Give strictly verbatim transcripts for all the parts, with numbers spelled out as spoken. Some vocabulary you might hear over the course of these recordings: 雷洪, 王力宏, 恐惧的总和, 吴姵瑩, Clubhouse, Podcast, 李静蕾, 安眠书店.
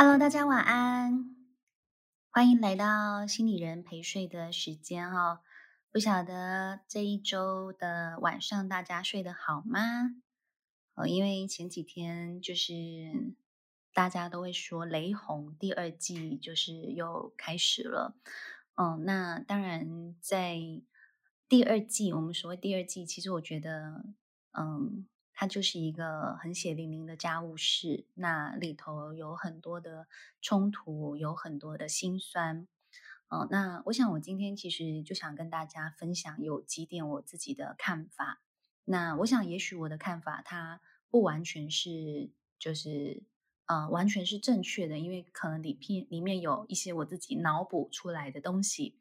Hello， 大家晚安，欢迎来到心理人陪睡的时间哦。不晓得这一周的晚上大家睡得好吗？哦，因为前几天就是大家都会说《雷洪》第二季就是又开始了。嗯，那当然在第二季，我们所谓第二季，其实我觉得，嗯。它就是一个很血淋淋的家务事，那里头有很多的冲突，有很多的辛酸。哦，那我想我今天其实就想跟大家分享有几点我自己的看法。那我想也许我的看法它不完全是就是呃完全是正确的，因为可能里面里面有一些我自己脑补出来的东西。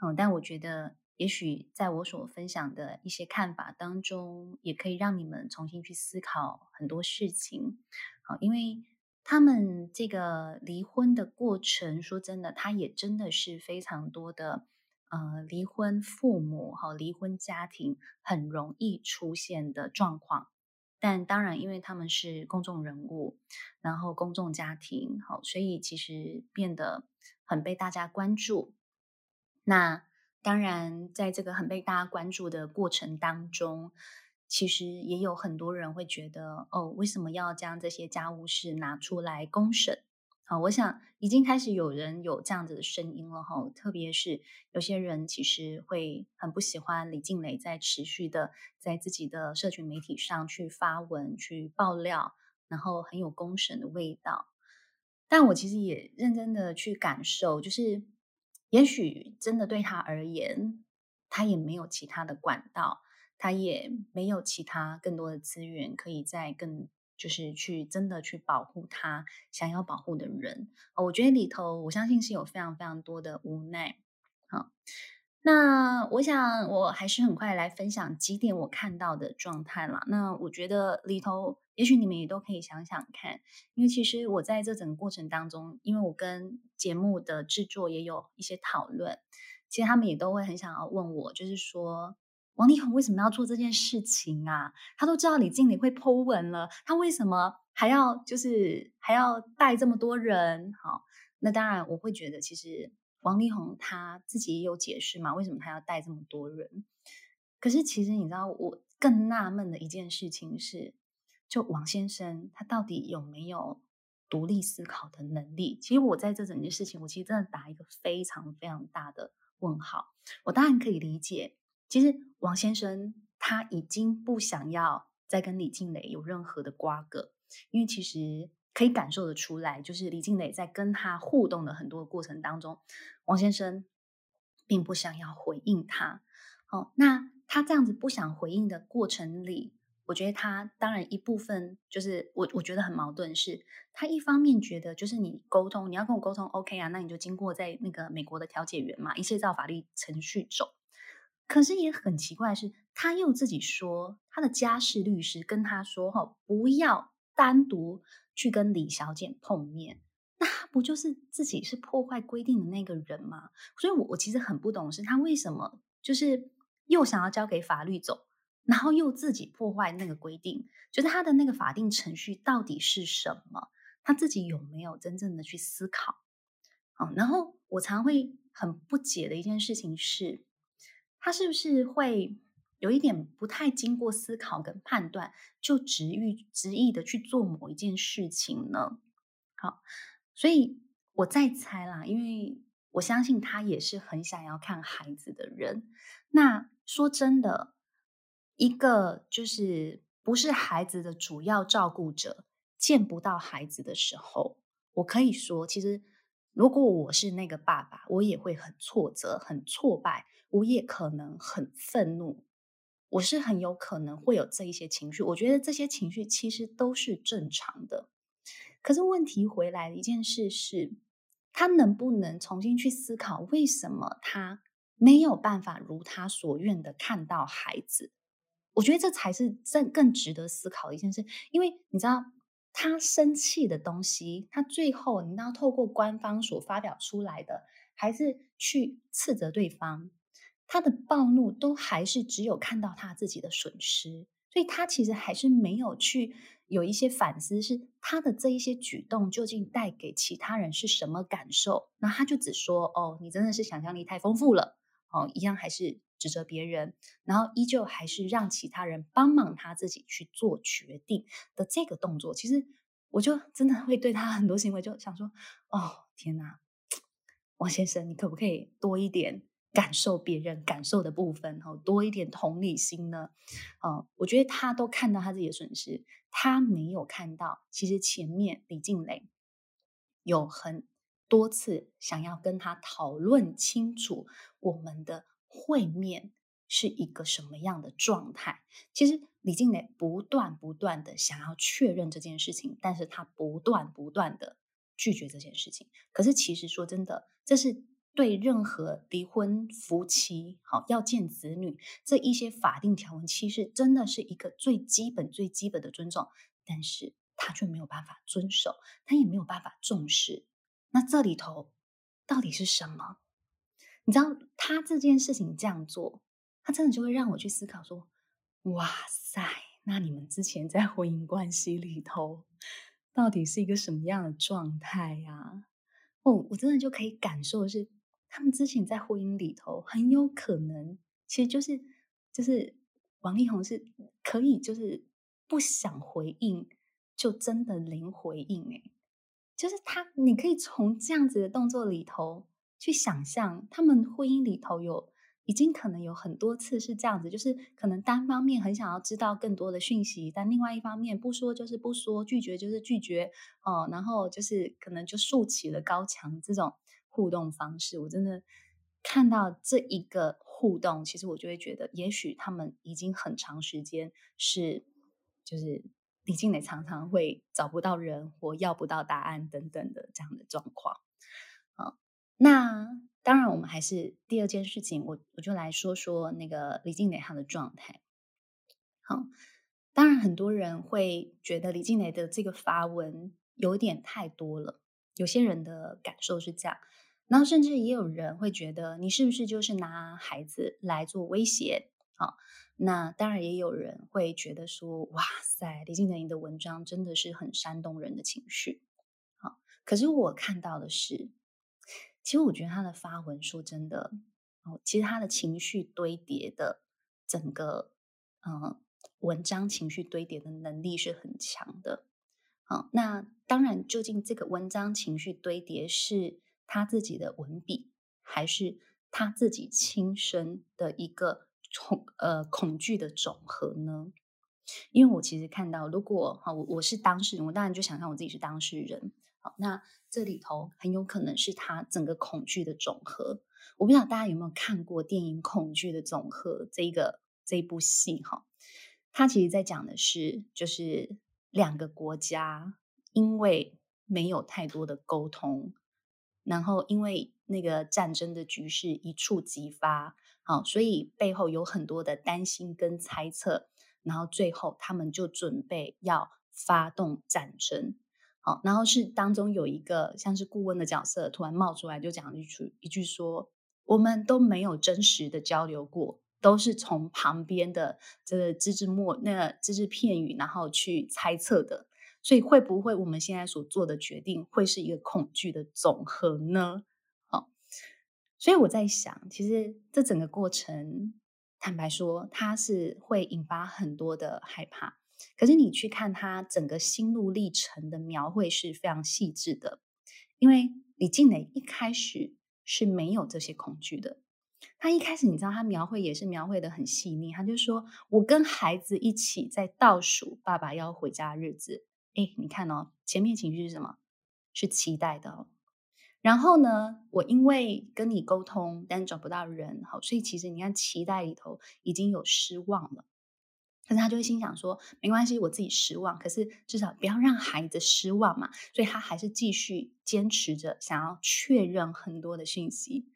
嗯，但我觉得。也许在我所分享的一些看法当中，也可以让你们重新去思考很多事情。好，因为他们这个离婚的过程，说真的，它也真的是非常多的呃离婚父母和离婚家庭很容易出现的状况。但当然，因为他们是公众人物，然后公众家庭，好，所以其实变得很被大家关注。那当然，在这个很被大家关注的过程当中，其实也有很多人会觉得，哦，为什么要将这些家务事拿出来公审？啊、哦，我想已经开始有人有这样子的声音了哈，特别是有些人其实会很不喜欢李静蕾在持续的在自己的社群媒体上去发文、去爆料，然后很有公审的味道。但我其实也认真的去感受，就是。也许真的对他而言，他也没有其他的管道，他也没有其他更多的资源可以再更就是去真的去保护他想要保护的人。哦，我觉得里头我相信是有非常非常多的无奈。好，那我想我还是很快来分享几点我看到的状态啦。那我觉得里头也许你们也都可以想想看，因为其实我在这整个过程当中，因为我跟节目的制作也有一些讨论，其实他们也都会很想要问我，就是说王力宏为什么要做这件事情啊？他都知道李静蕾会 po 文了，他为什么还要就是还要带这么多人？好，那当然我会觉得其实王力宏他自己也有解释嘛，为什么他要带这么多人？可是其实你知道，我更纳闷的一件事情是。就王先生他到底有没有独立思考的能力，其实我在这整件事情我其实真的打一个非常非常大的问号。我当然可以理解，其实王先生他已经不想要再跟李静蕾有任何的瓜葛，因为其实可以感受得出来，就是李静蕾在跟他互动的很多过程当中，王先生并不想要回应他。哦，那他这样子不想回应的过程里，我觉得他当然一部分就是我我觉得很矛盾，是他一方面觉得就是你沟通，你要跟我沟通 OK 啊，那你就经过在那个美国的调解员嘛，一切照法律程序走。可是也很奇怪是他又自己说他的家事律师跟他说、哦、不要单独去跟李小姐碰面，那他不就是自己是破坏规定的那个人吗？所以我我其实很不懂是他为什么就是又想要交给法律走，然后又自己破坏那个规定，就是他的那个法定程序到底是什么？他自己有没有真正的去思考？嗯，然后我常会很不解的一件事情是，他是不是会有一点不太经过思考跟判断，就执意执意的去做某一件事情呢？好，所以我在猜啦，因为我相信他也是很想要看孩子的人。那说真的。一个就是不是孩子的主要照顾者，见不到孩子的时候，我可以说，其实如果我是那个爸爸，我也会很挫折、很挫败，我也可能很愤怒，我是很有可能会有这一些情绪。我觉得这些情绪其实都是正常的。可是问题回来的一件事是，他能不能重新去思考，为什么他没有办法如他所愿的看到孩子？我觉得这才是更更值得思考的一件事，因为你知道他生气的东西，他最后你知道透过官方所发表出来的，还是去斥责对方，他的暴怒都还是只有看到他自己的损失，所以他其实还是没有去有一些反思，是他的这一些举动究竟带给其他人是什么感受。那他就只说哦，你真的是想象力太丰富了哦，一样还是指责别人，然后依旧还是让其他人帮忙他自己去做决定的这个动作。其实我就真的会对他很多行为就想说，哦天哪，王先生，你可不可以多一点感受别人感受的部分，多一点同理心呢？呃、我觉得他都看到他自己的损失，他没有看到其实前面李静蕾有很多次想要跟他讨论清楚我们的会面是一个什么样的状态。其实李静蕾不断不断的想要确认这件事情，但是他不断不断的拒绝这件事情。可是其实说真的，这是对任何离婚夫妻好要见子女这一些法定条文，其实真的是一个最基本最基本的尊重，但是他却没有办法遵守，他也没有办法重视。那这里头到底是什么？你知道他这件事情这样做，他真的就会让我去思考说，哇塞，那你们之前在婚姻关系里头到底是一个什么样的状态呀？哦，我真的就可以感受的是，他们之前在婚姻里头很有可能其实就是就是王力宏是可以就是不想回应就真的零回应，欸，就是他你可以从这样子的动作里头去想象他们婚姻里头有已经可能有很多次是这样子，就是可能单方面很想要知道更多的讯息，但另外一方面不说就是不说，拒绝就是拒绝，哦，然后就是可能就竖起了高墙这种互动方式。我真的看到这一个互动，其实我就会觉得，也许他们已经很长时间是，就是李静蕾常常会找不到人或要不到答案等等的这样的状况。哦，那当然我们还是第二件事情，我我就来说说那个李静蕾她的状态。好，当然很多人会觉得李静蕾的这个发文有点太多了，有些人的感受是这样，然后甚至也有人会觉得你是不是就是拿孩子来做威胁。好，那当然也有人会觉得说，哇塞，李静蕾的文章真的是很煽动人的情绪。好，可是我看到的是，其实我觉得他的发文说真的，哦，其实他的情绪堆叠的整个嗯文章情绪堆叠的能力是很强的。好，那当然究竟这个文章情绪堆叠是他自己的文笔，还是他自己亲身的一个恐呃恐惧的总和呢？因为我其实看到，如果好我我是当事人，我当然就想象我自己是当事人。好，那这里头很有可能是他整个恐惧的总和。我不知道大家有没有看过电影《恐惧的总和》这一个这一部戏哈，它其实在讲的是，就是两个国家因为没有太多的沟通，然后因为那个战争的局势一触即发，好，所以背后有很多的担心跟猜测，然后最后他们就准备要发动战争。好，然后是当中有一个像是顾问的角色突然冒出来，就讲了一句一句说，我们都没有真实的交流过，都是从旁边的这个只字默那只字片语然后去猜测的，所以会不会我们现在所做的决定会是一个恐惧的总和呢？好，所以我在想，其实这整个过程坦白说它是会引发很多的害怕，可是你去看他整个心路历程的描绘是非常细致的，因为李静蕾一开始是没有这些恐惧的。他一开始你知道他描绘也是描绘的很细腻，他就说我跟孩子一起在倒数爸爸要回家的日子。诶，你看哦，前面情绪是什么？是期待的哦。然后呢，我因为跟你沟通但找不到人，好，所以其实你看期待里头已经有失望了，可是他就会心想说没关系，我自己失望，可是至少不要让孩子失望嘛，所以他还是继续坚持着想要确认很多的讯息。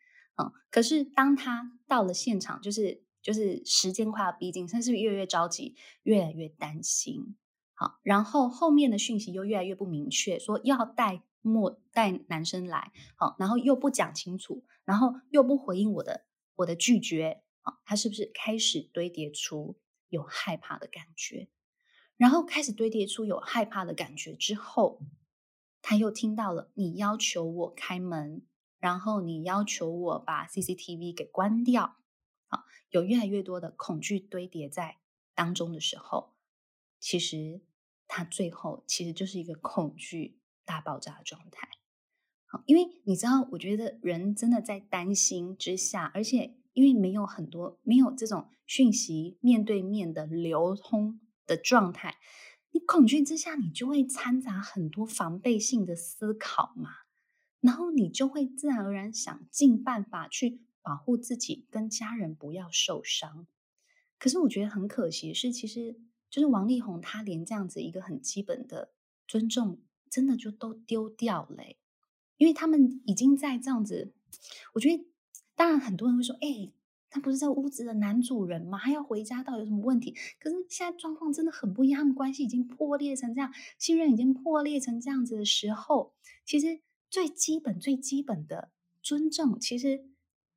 嗯，可是当他到了现场，就是就是时间快要逼近，甚至越来越着急，越来越担心。好，然后后面的讯息又越来越不明确，说要带莫带男生来，好，然后又不讲清楚，然后又不回应我的我的拒绝，好，他是不是开始堆叠出有害怕的感觉，然后开始堆叠出有害怕的感觉之后，他又听到了你要求我开门，然后你要求我把 C C T V 给关掉。好，有越来越多的恐惧堆叠在当中的时候，其实他最后其实就是一个恐惧大爆炸的状态。好，因为你知道，我觉得人真的在担心之下，而且因为没有很多没有这种讯息面对面的流通的状态，你恐惧之下你就会掺杂很多防备性的思考嘛，然后你就会自然而然想尽办法去保护自己跟家人不要受伤。可是我觉得很可惜的是，其实就是王力宏他连这样子一个很基本的尊重真的就都丢掉了、欸、因为他们已经在这样子，我觉得当然很多人会说，哎、欸，他不是这屋子的男主人吗？他要回家到底有什么问题？可是现在状况真的很不一样，他们关系已经破裂成这样，信任已经破裂成这样子的时候，其实最基本最基本的尊重，其实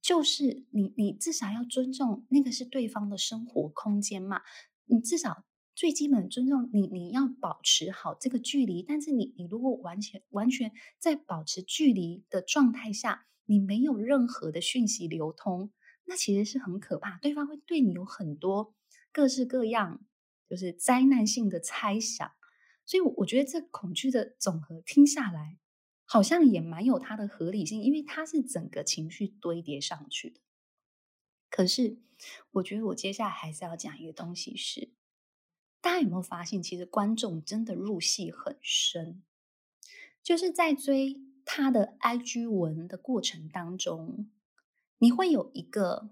就是你你至少要尊重那个是对方的生活空间嘛，你至少最基本尊重你，你要保持好这个距离。但是你你如果完全完全在保持距离的状态下，你没有任何的讯息流通，那其实是很可怕，对方会对你有很多各式各样就是灾难性的猜想。所以我觉得这恐惧的总和听下来好像也蛮有它的合理性，因为它是整个情绪堆叠上去的。可是我觉得我接下来还是要讲一个东西是，大家有没有发现，其实观众真的入戏很深，就是在追他的 I G 文的过程当中，你会有一个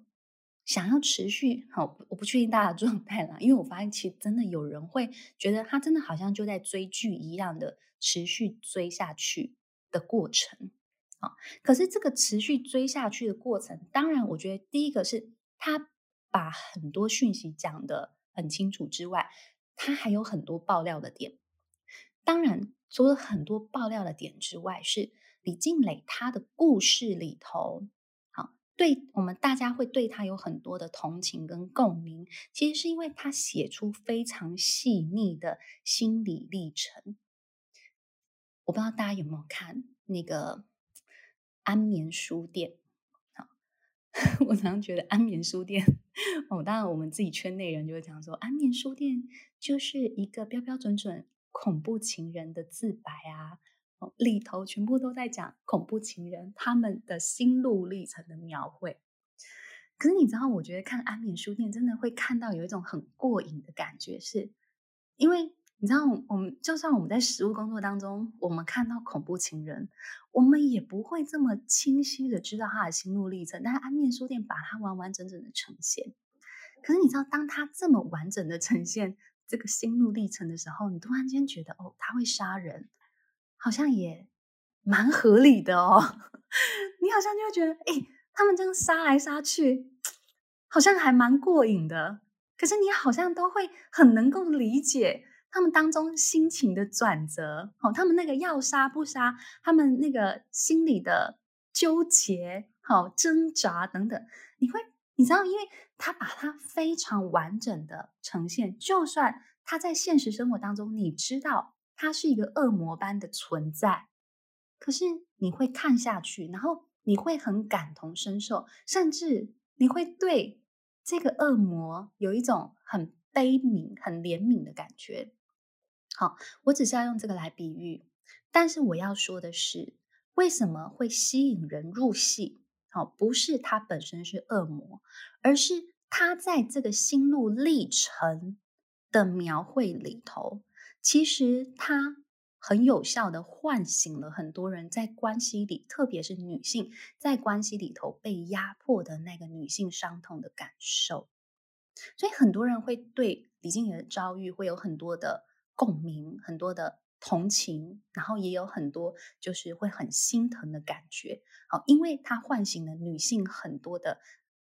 想要持续，好，我不确定大家的状态啦，因为我发现其实真的有人会觉得他真的好像就在追剧一样的持续追下去的过程。好，可是这个持续追下去的过程，当然我觉得第一个是他把很多讯息讲得很清楚之外，他还有很多爆料的点。当然除了很多爆料的点之外，是李静蕾他的故事里头，好，对我们大家会对他有很多的同情跟共鸣，其实是因为他写出非常细腻的心理历程。我不知道大家有没有看那个安眠书店，我常常觉得安眠书店哦，当然我们自己圈内人就会讲说，安眠书店就是一个标标准准恐怖情人的自白啊、哦、里头全部都在讲恐怖情人他们的心路历程的描绘。可是你知道，我觉得看安眠书店真的会看到有一种很过瘾的感觉，是因为你知道，我们就算我们在实务工作当中，我们看到恐怖情人，我们也不会这么清晰的知道他的心路历程，但是安眠书店把它完完整整的呈现。可是你知道，当他这么完整的呈现这个心路历程的时候，你突然间觉得，哦，他会杀人，好像也蛮合理的哦。你好像就会觉得，哎，他们这样杀来杀去，好像还蛮过瘾的。可是你好像都会很能够理解他们当中心情的转折、哦、他们那个要杀不杀，他们那个心理的纠结、哦、挣扎等等，你会你知道，因为他把它非常完整的呈现，就算他在现实生活当中，你知道他是一个恶魔般的存在，可是你会看下去，然后你会很感同身受，甚至你会对这个恶魔有一种很悲悯、很怜悯的感觉。好，我只是要用这个来比喻，但是我要说的是，为什么会吸引人入戏？好，不是他本身是恶魔，而是他在这个心路历程的描绘里头，其实他很有效的唤醒了很多人在关系里，特别是女性在关系里头被压迫的那个女性伤痛的感受。所以很多人会对李静蕾的遭遇会有很多的共鸣，很多的同情，然后也有很多就是会很心疼的感觉、哦、因为它唤醒了女性很多的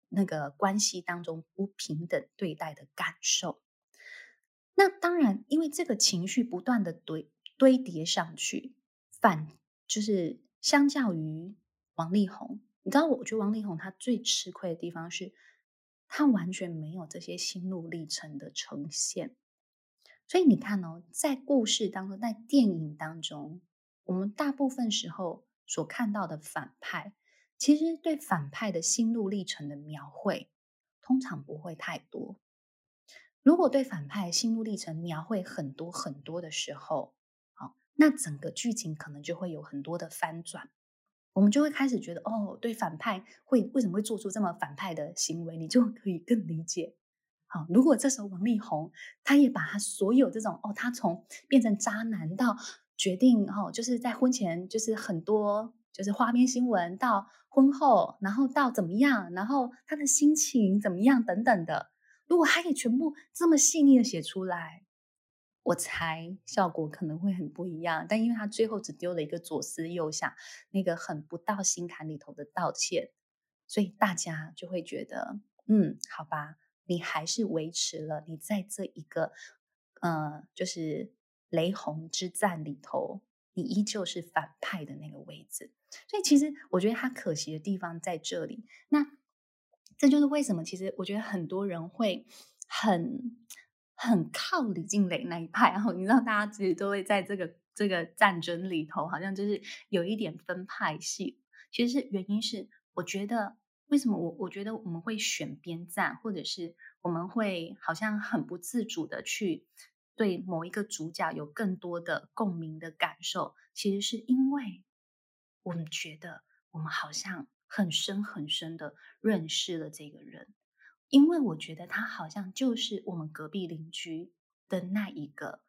那个关系当中不平等对待的感受。那当然因为这个情绪不断的堆堆叠上去，反就是相较于王力宏，你知道，我觉得王力宏他最吃亏的地方是他完全没有这些心路历程的呈现。所以你看哦，在故事当中，在电影当中，我们大部分时候所看到的反派，其实对反派的心路历程的描绘通常不会太多。如果对反派心路历程描绘很多很多的时候，好，那整个剧情可能就会有很多的翻转，我们就会开始觉得哦，对反派会为什么会做出这么反派的行为，你就可以更理解。好，如果这时候王力宏他也把他所有这种哦，他从变成渣男到决定哦，就是在婚前就是很多就是花边新闻，到婚后然后到怎么样，然后他的心情怎么样等等的，如果他也全部这么细腻的写出来，我猜效果可能会很不一样。但因为他最后只丢了一个左思右想，那个很不到心坎里头的道歉，所以大家就会觉得嗯，好吧，你还是维持了你在这一个呃，就是雷洪之战里头你依旧是反派的那个位置。所以其实我觉得他可惜的地方在这里。那这就是为什么其实我觉得很多人会很很靠李静蕾那一派，然后你知道大家其实都会在这个这个战争里头好像就是有一点分派系。其实原因是我觉得为什么我我觉得我们会选边站，或者是我们会好像很不自主的去对某一个主角有更多的共鸣的感受，其实是因为我们觉得我们好像很深很深的认识了这个人，因为我觉得他好像就是我们隔壁邻居的那一个，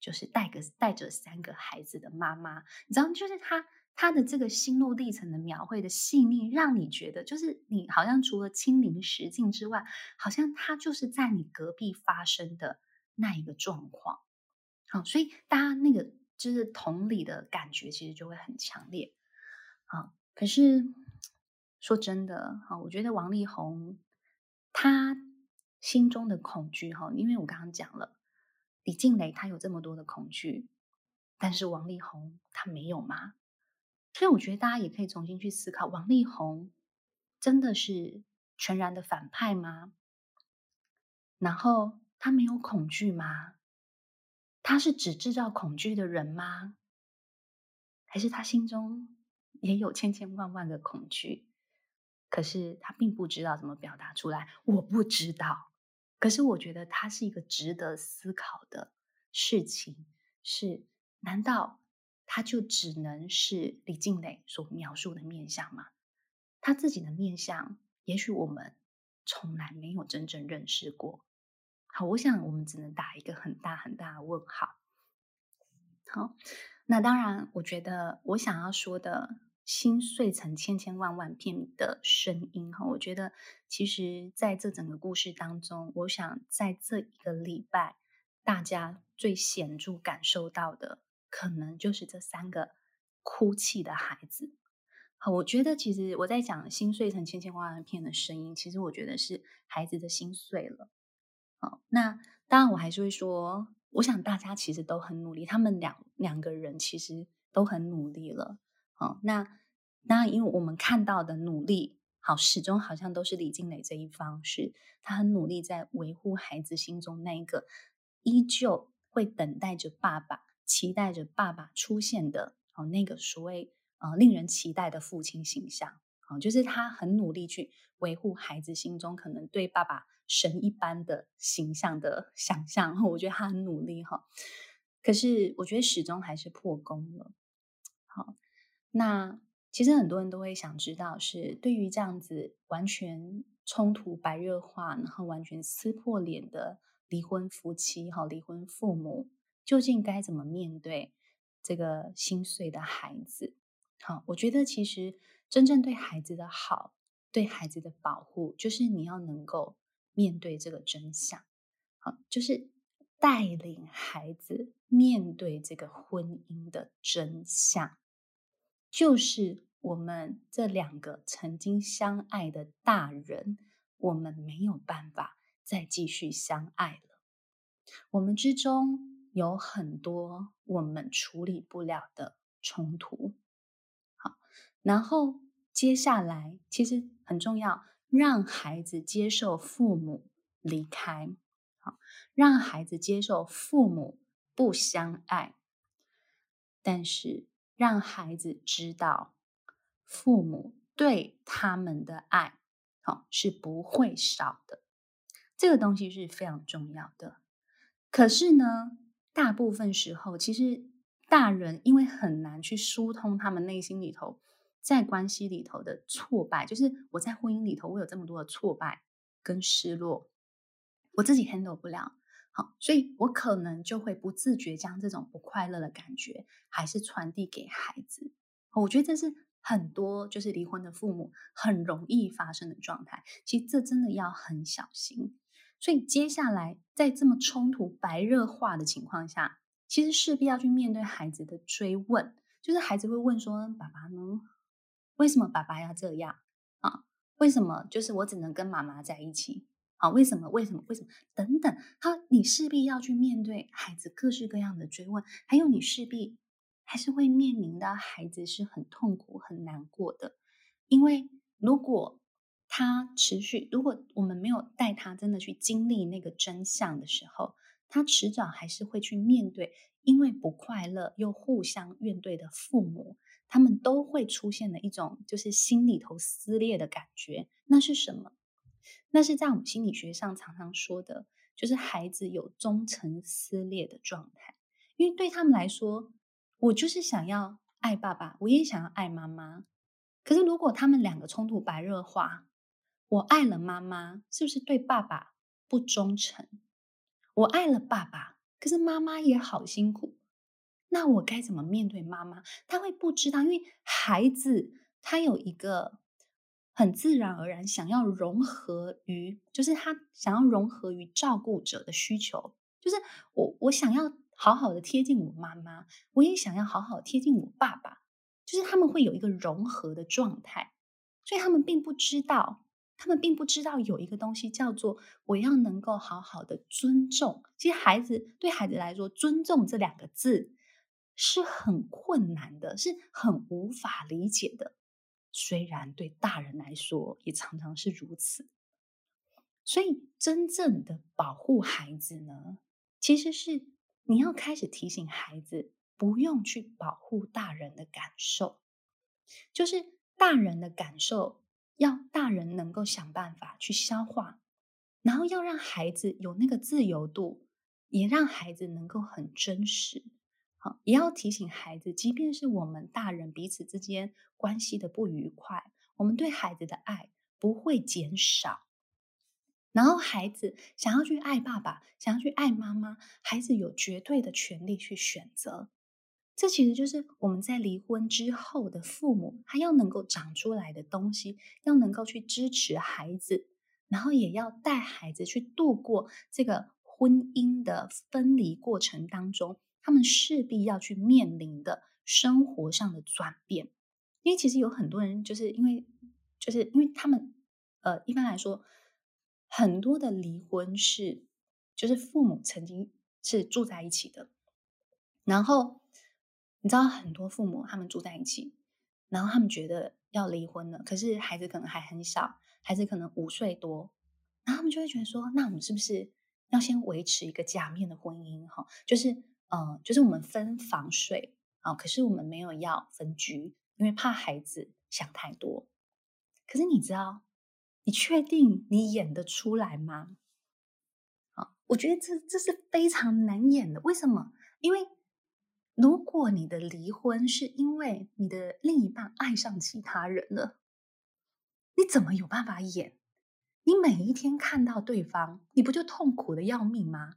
就是带个带着三个孩子的妈妈，你知道，就是他他的这个心路历程的描绘的细腻，让你觉得就是你好像除了亲临实境之外，好像他就是在你隔壁发生的那一个状况。好，所以大家那个就是同理的感觉其实就会很强烈。好，可是说真的，好，我觉得王力宏他心中的恐惧，因为我刚刚讲了李静蕾他有这么多的恐惧，但是王力宏他没有吗？所以我觉得大家也可以重新去思考，王力宏真的是全然的反派吗？然后他没有恐惧吗？他是只制造恐惧的人吗？还是他心中也有千千万万个恐惧，可是他并不知道怎么表达出来？我不知道，可是我觉得他是一个值得思考的事情，是难道他就只能是李静蕾所描述的面相吗？他自己的面相也许我们从来没有真正认识过。好，我想我们只能打一个很大很大的问号。好，那当然我觉得我想要说的心碎成千千万万片的声音，我觉得其实在这整个故事当中，我想在这一个礼拜大家最显著感受到的可能就是这三个哭泣的孩子。好，我觉得其实我在讲心碎成千千万万片的声音，其实我觉得是孩子的心碎了。好，那当然我还是会说，我想大家其实都很努力，他们两两个人其实都很努力了。好，那那因为我们看到的努力，好，始终好像都是李静蕾这一方，是他很努力在维护孩子心中那一个依旧会等待着爸爸，期待着爸爸出现的，好，那个所谓呃令人期待的父亲形象。好，就是他很努力去维护孩子心中可能对爸爸神一般的形象的想象，我觉得他很努力哈，可是我觉得始终还是破功了。好，那其实很多人都会想知道，是对于这样子完全冲突白热化，然后完全撕破脸的离婚夫妻哈，离婚父母究竟该怎么面对这个心碎的孩子？好，我觉得其实真正对孩子的好，对孩子的保护，就是你要能够面对这个真相。好，就是带领孩子面对这个婚姻的真相，就是我们这两个曾经相爱的大人，我们没有办法再继续相爱了，我们之中有很多我们处理不了的冲突。好，然后接下来其实很重要，让孩子接受父母离开，好，让孩子接受父母不相爱，但是让孩子知道父母对他们的爱，好，是不会少的。这个东西是非常重要的。可是呢，大部分时候其实大人因为很难去疏通他们内心里头在关系里头的挫败，就是我在婚姻里头我有这么多的挫败跟失落，我自己 handle 不了，好，所以我可能就会不自觉将这种不快乐的感觉还是传递给孩子。我觉得这是很多就是离婚的父母很容易发生的状态，其实这真的要很小心。所以接下来在这么冲突白热化的情况下，其实势必要去面对孩子的追问，就是孩子会问说，爸爸呢？为什么爸爸要这样啊？为什么就是我只能跟妈妈在一起啊？为什么？为什么？为什么？等等，他你势必要去面对孩子各式各样的追问，还有你势必还是会面临到孩子是很痛苦、很难过的，因为如果他持续，如果我们没有带他真的去经历那个真相的时候，他迟早还是会去面对，因为不快乐又互相怨怼的父母。他们都会出现的一种就是心里头撕裂的感觉，那是什么？那是在我们心理学上常常说的，就是孩子有忠诚撕裂的状态。因为对他们来说，我就是想要爱爸爸，我也想要爱妈妈，可是如果他们两个冲突白热化，我爱了妈妈，是不是对爸爸不忠诚？我爱了爸爸，可是妈妈也好辛苦，那我该怎么面对妈妈？他会不知道，因为孩子他有一个很自然而然想要融合于，就是他想要融合于照顾者的需求，就是我我想要好好的贴近我妈妈，我也想要好好贴近我爸爸，就是他们会有一个融合的状态，所以他们并不知道，他们并不知道有一个东西叫做我要能够好好的尊重。其实孩子对孩子来说，尊重这两个字是很困难的，是很无法理解的，虽然对大人来说也常常是如此。所以真正的保护孩子呢，其实是你要开始提醒孩子不用去保护大人的感受，就是大人的感受要大人能够想办法去消化，然后要让孩子有那个自由度，也让孩子能够很真实。好，也要提醒孩子，即便是我们大人彼此之间关系的不愉快，我们对孩子的爱不会减少。然后孩子想要去爱爸爸，想要去爱妈妈，孩子有绝对的权利去选择。这其实就是我们在离婚之后的父母，他要能够长出来的东西，要能够去支持孩子，然后也要带孩子去度过这个婚姻的分离过程当中，他们势必要去面临的生活上的转变。因为其实有很多人就是因为就是因为他们呃，一般来说很多的离婚是就是父母曾经是住在一起的，然后你知道很多父母他们住在一起，然后他们觉得要离婚了，可是孩子可能还很小，孩子可能五岁多，然后他们就会觉得说，那我们是不是要先维持一个假面的婚姻，就是呃、就是我们分房睡、哦、可是我们没有要分居，因为怕孩子想太多。可是你知道，你确定你演得出来吗、哦、我觉得 这, 这是非常难演的。为什么？因为如果你的离婚是因为你的另一半爱上其他人了，你怎么有办法演？你每一天看到对方，你不就痛苦的要命吗？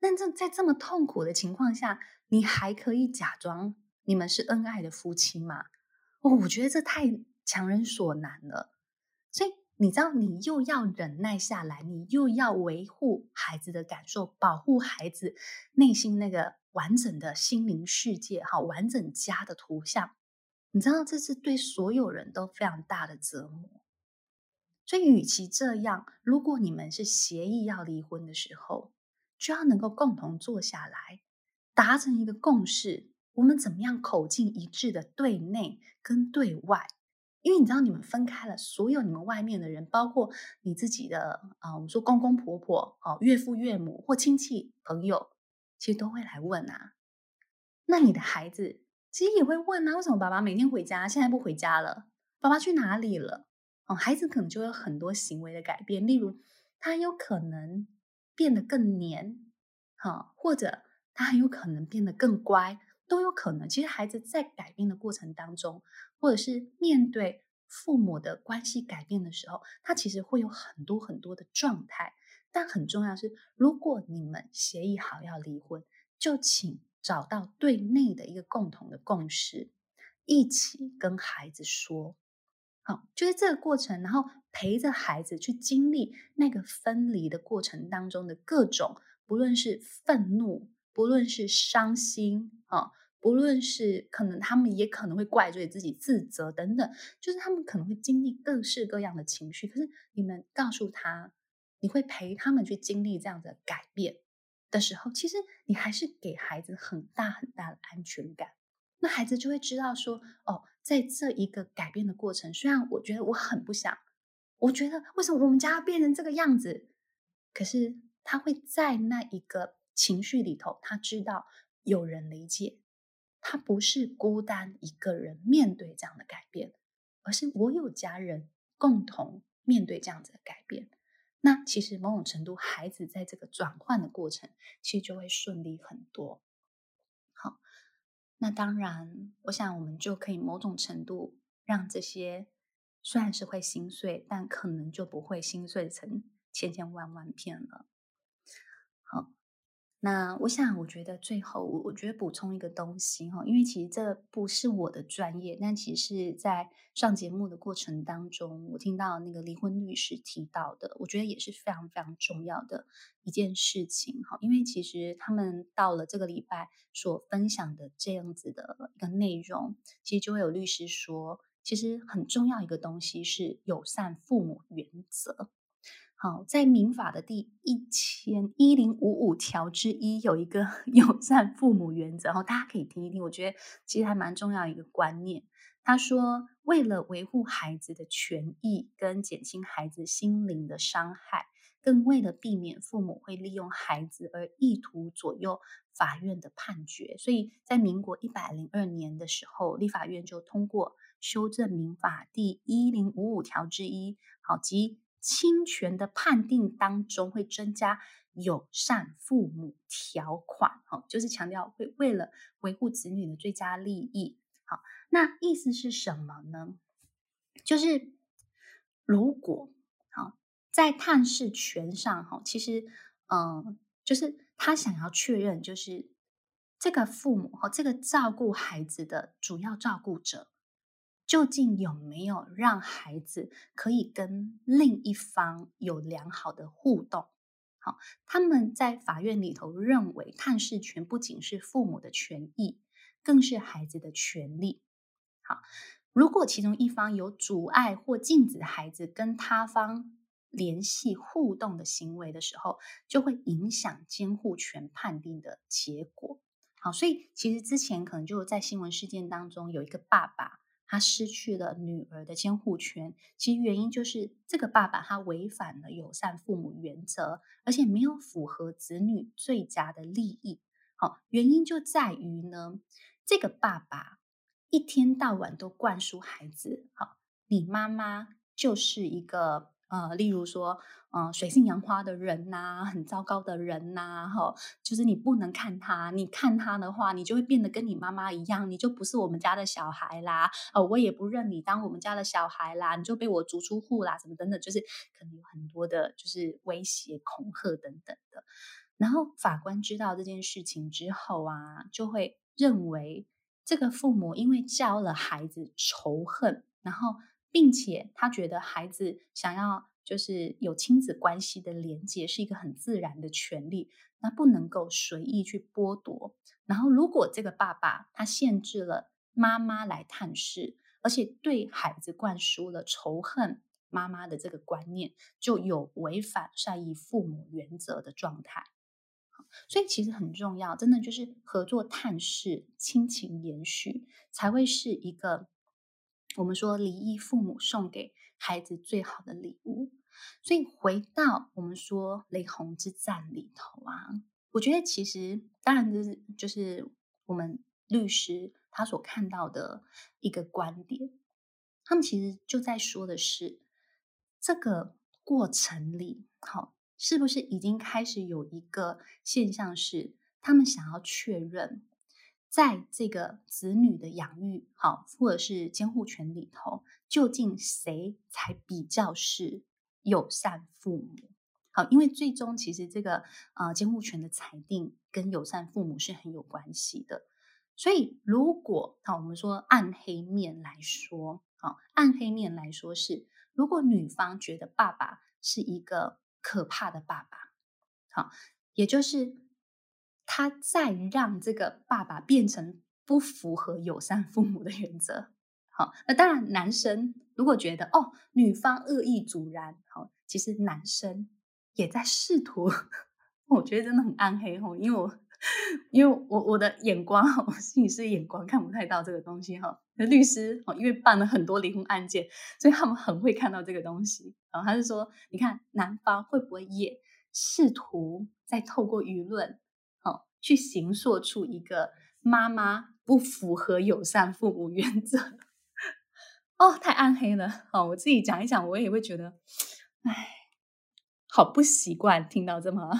但是在这么痛苦的情况下，你还可以假装你们是恩爱的夫妻吗？哦，我觉得这太强人所难了。所以你知道，你又要忍耐下来，你又要维护孩子的感受，保护孩子内心那个完整的心灵世界，好，完整家的图像。你知道，这是对所有人都非常大的折磨。所以与其这样，如果你们是协议要离婚的时候，就要能够共同坐下来，达成一个共识，我们怎么样口径一致的对内跟对外，因为你知道你们分开了，所有你们外面的人，包括你自己的啊、呃，我们说公公婆婆、哦、呃、岳父岳母或亲戚朋友，其实都会来问啊。那你的孩子其实也会问啊，为什么爸爸每天回家，现在不回家了？爸爸去哪里了？哦，孩子可能就有很多行为的改变，例如他很有可能变得更黏，哦，或者他很有可能变得更乖，都有可能。其实孩子在改变的过程当中，或者是面对父母的关系改变的时候，他其实会有很多很多的状态。但很重要的是，如果你们协议好要离婚，就请找到对内的一个共同的共识，一起跟孩子说。好，就是这个过程，然后陪着孩子去经历那个分离的过程当中的各种，不论是愤怒，不论是伤心啊，不论是可能他们也可能会怪罪自己、自责等等，就是他们可能会经历各式各样的情绪。可是你们告诉他，你会陪他们去经历这样的改变的时候，其实你还是给孩子很大很大的安全感。那孩子就会知道说，哦，在这一个改变的过程，虽然我觉得我很不想，我觉得为什么我们家要变成这个样子，可是他会在那一个情绪里头，他知道有人理解。他不是孤单一个人面对这样的改变，而是我有家人共同面对这样子的改变。那其实某种程度，孩子在这个转换的过程，其实就会顺利很多。好，那当然，我想我们就可以某种程度让这些虽然是会心碎，但可能就不会心碎成千千万万片了。好。那我想我觉得最后我觉得补充一个东西，因为其实这不是我的专业，但其实在上节目的过程当中，我听到那个离婚律师提到的，我觉得也是非常非常重要的一件事情。因为其实他们到了这个礼拜所分享的这样子的一个内容，其实就会有律师说，其实很重要一个东西是友善父母原则。好，在民法的第一千一零五五条之一有一个友善父母原则，然后大家可以听一听，我觉得其实还蛮重要的一个观念。他说，为了维护孩子的权益跟减轻孩子心灵的伤害，更为了避免父母会利用孩子而意图左右法院的判决，所以在民国一百零二年的时候，立法院就通过修正民法第一零五五条之一，好及侵权的判定当中会增加友善父母条款，哦，就是强调会为了维护子女的最佳利益。好，那意思是什么呢？就是如果，哦，在探视权上，哦，其实，呃、就是他想要确认，就是这个父母，哦，这个照顾孩子的主要照顾者究竟有没有让孩子可以跟另一方有良好的互动。好，他们在法院里头认为探视权不仅是父母的权益，更是孩子的权利。好，如果其中一方有阻碍或禁止孩子跟他方联系互动的行为的时候，就会影响监护权判定的结果。好，所以其实之前可能就在新闻事件当中有一个爸爸，他失去了女儿的监护权，其实原因就是这个爸爸他违反了友善父母原则，而且没有符合子女最佳的利益。好，原因就在于呢，这个爸爸一天到晚都灌输孩子，好，你妈妈就是一个呃，例如说，呃，水性杨花的人呐，啊，很糟糕的人呐，啊，哈，哦，就是你不能看他，你看他的话，你就会变得跟你妈妈一样，你就不是我们家的小孩啦，哦，我也不认你当我们家的小孩啦，你就被我逐出户啦，什么等等，就是可能有很多的，就是威胁、恐吓等等的。然后法官知道这件事情之后啊，就会认为这个父母因为教了孩子仇恨，然后并且他觉得孩子想要就是有亲子关系的连结是一个很自然的权利，那不能够随意去剥夺。然后如果这个爸爸他限制了妈妈来探视，而且对孩子灌输了仇恨妈妈的这个观念，就有违反善意父母原则的状态。所以其实很重要，真的就是合作探视、亲情延续，才会是一个我们说离异父母送给孩子最好的礼物。所以回到我们说雷洪之战里头啊，我觉得其实当然就是就是我们律师他所看到的一个观点，他们其实就在说的是这个过程里，好，是不是已经开始有一个现象是他们想要确认在这个子女的养育好或者是监护权里头，究竟谁才比较是友善父母。好，因为最终其实这个呃监护权的裁定跟友善父母是很有关系的。所以如果好我们说暗黑面来说，好暗黑面来说是如果女方觉得爸爸是一个可怕的爸爸，好也就是他再让这个爸爸变成不符合友善父母的原则。好，那当然男生如果觉得哦女方恶意阻拦，好其实男生也在试图，我觉得真的很暗黑哦，因为我因为我我的眼光我心理师眼光看不太到这个东西哈。律师哦，因为办了很多离婚案件，所以他们很会看到这个东西。然后他就说，你看男方会不会也试图在透过舆论去形塑出一个妈妈不符合友善父母原则。哦，太暗黑了。哦，我自己讲一讲我也会觉得哎，好不习惯听到这么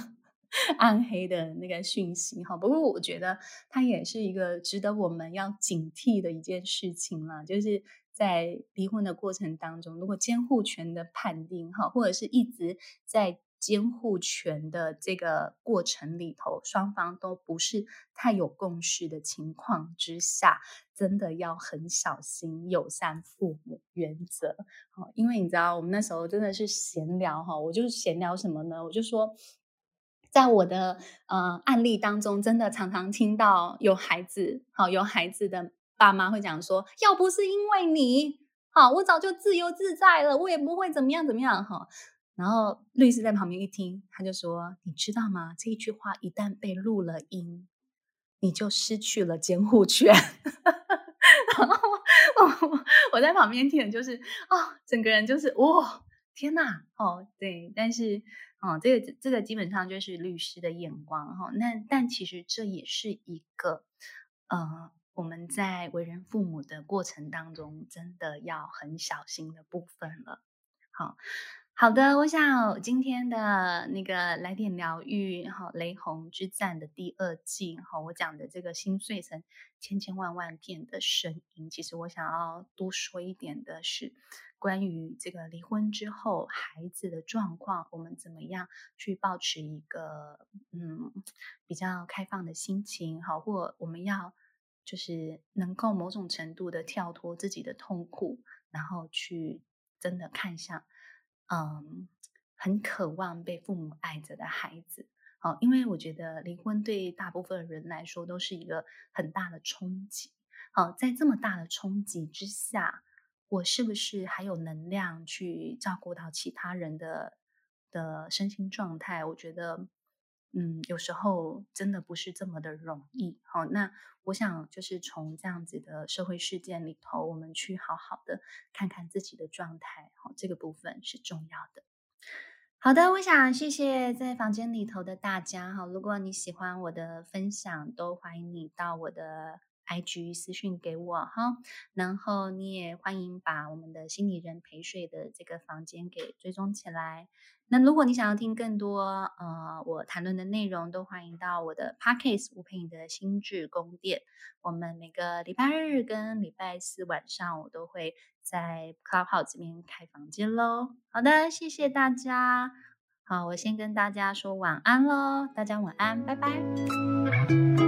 暗黑的那个讯息。哦，不过我觉得它也是一个值得我们要警惕的一件事情啦，就是在离婚的过程当中，如果监护权的判定或者是一直在监护权的这个过程里头，双方都不是太有共识的情况之下，真的要很小心友善父母原则。因为你知道我们那时候真的是闲聊，我就闲聊什么呢，我就说在我的呃案例当中，真的常常听到有孩子有孩子的爸妈会讲说，要不是因为你我早就自由自在了，我也不会怎么样怎么样。然后律师在旁边一听，他就说，你知道吗，这一句话一旦被录了音，你就失去了监护权。然后 我, 我, 我在旁边听的就是哦，整个人就是哦天哪哦对，但是哦这个这个基本上就是律师的眼光哦。那但其实这也是一个呃我们在为人父母的过程当中真的要很小心的部分了。好，哦好的，我想今天的那个来点疗愈雷洪之战的第二季，我讲的这个心碎成千千万万片的声音，其实我想要多说一点的是关于这个离婚之后孩子的状况，我们怎么样去保持一个嗯比较开放的心情，好或我们要就是能够某种程度的跳脱自己的痛苦，然后去真的看向嗯，很渴望被父母爱着的孩子。哦，因为我觉得离婚对大部分人来说都是一个很大的冲击。哦，在这么大的冲击之下，我是不是还有能量去照顾到其他人的的身心状态？我觉得嗯，有时候真的不是这么的容易。好，那我想就是从这样子的社会事件里头，我们去好好的看看自己的状态。好，这个部分是重要的。好的，我想谢谢在房间里头的大家。好，如果你喜欢我的分享，都欢迎你到我的 I G 私讯给我哈。然后你也欢迎把我们的心理人陪睡的这个房间给追踪起来。那如果你想要听更多呃我谈论的内容，都欢迎到我的 Podcast 吴姵瑩的心智宫殿。我们每个礼拜日跟礼拜四晚上，我都会在 Clubhouse 这边开房间咯。好的，谢谢大家。好，我先跟大家说晚安咯，大家晚安，拜拜。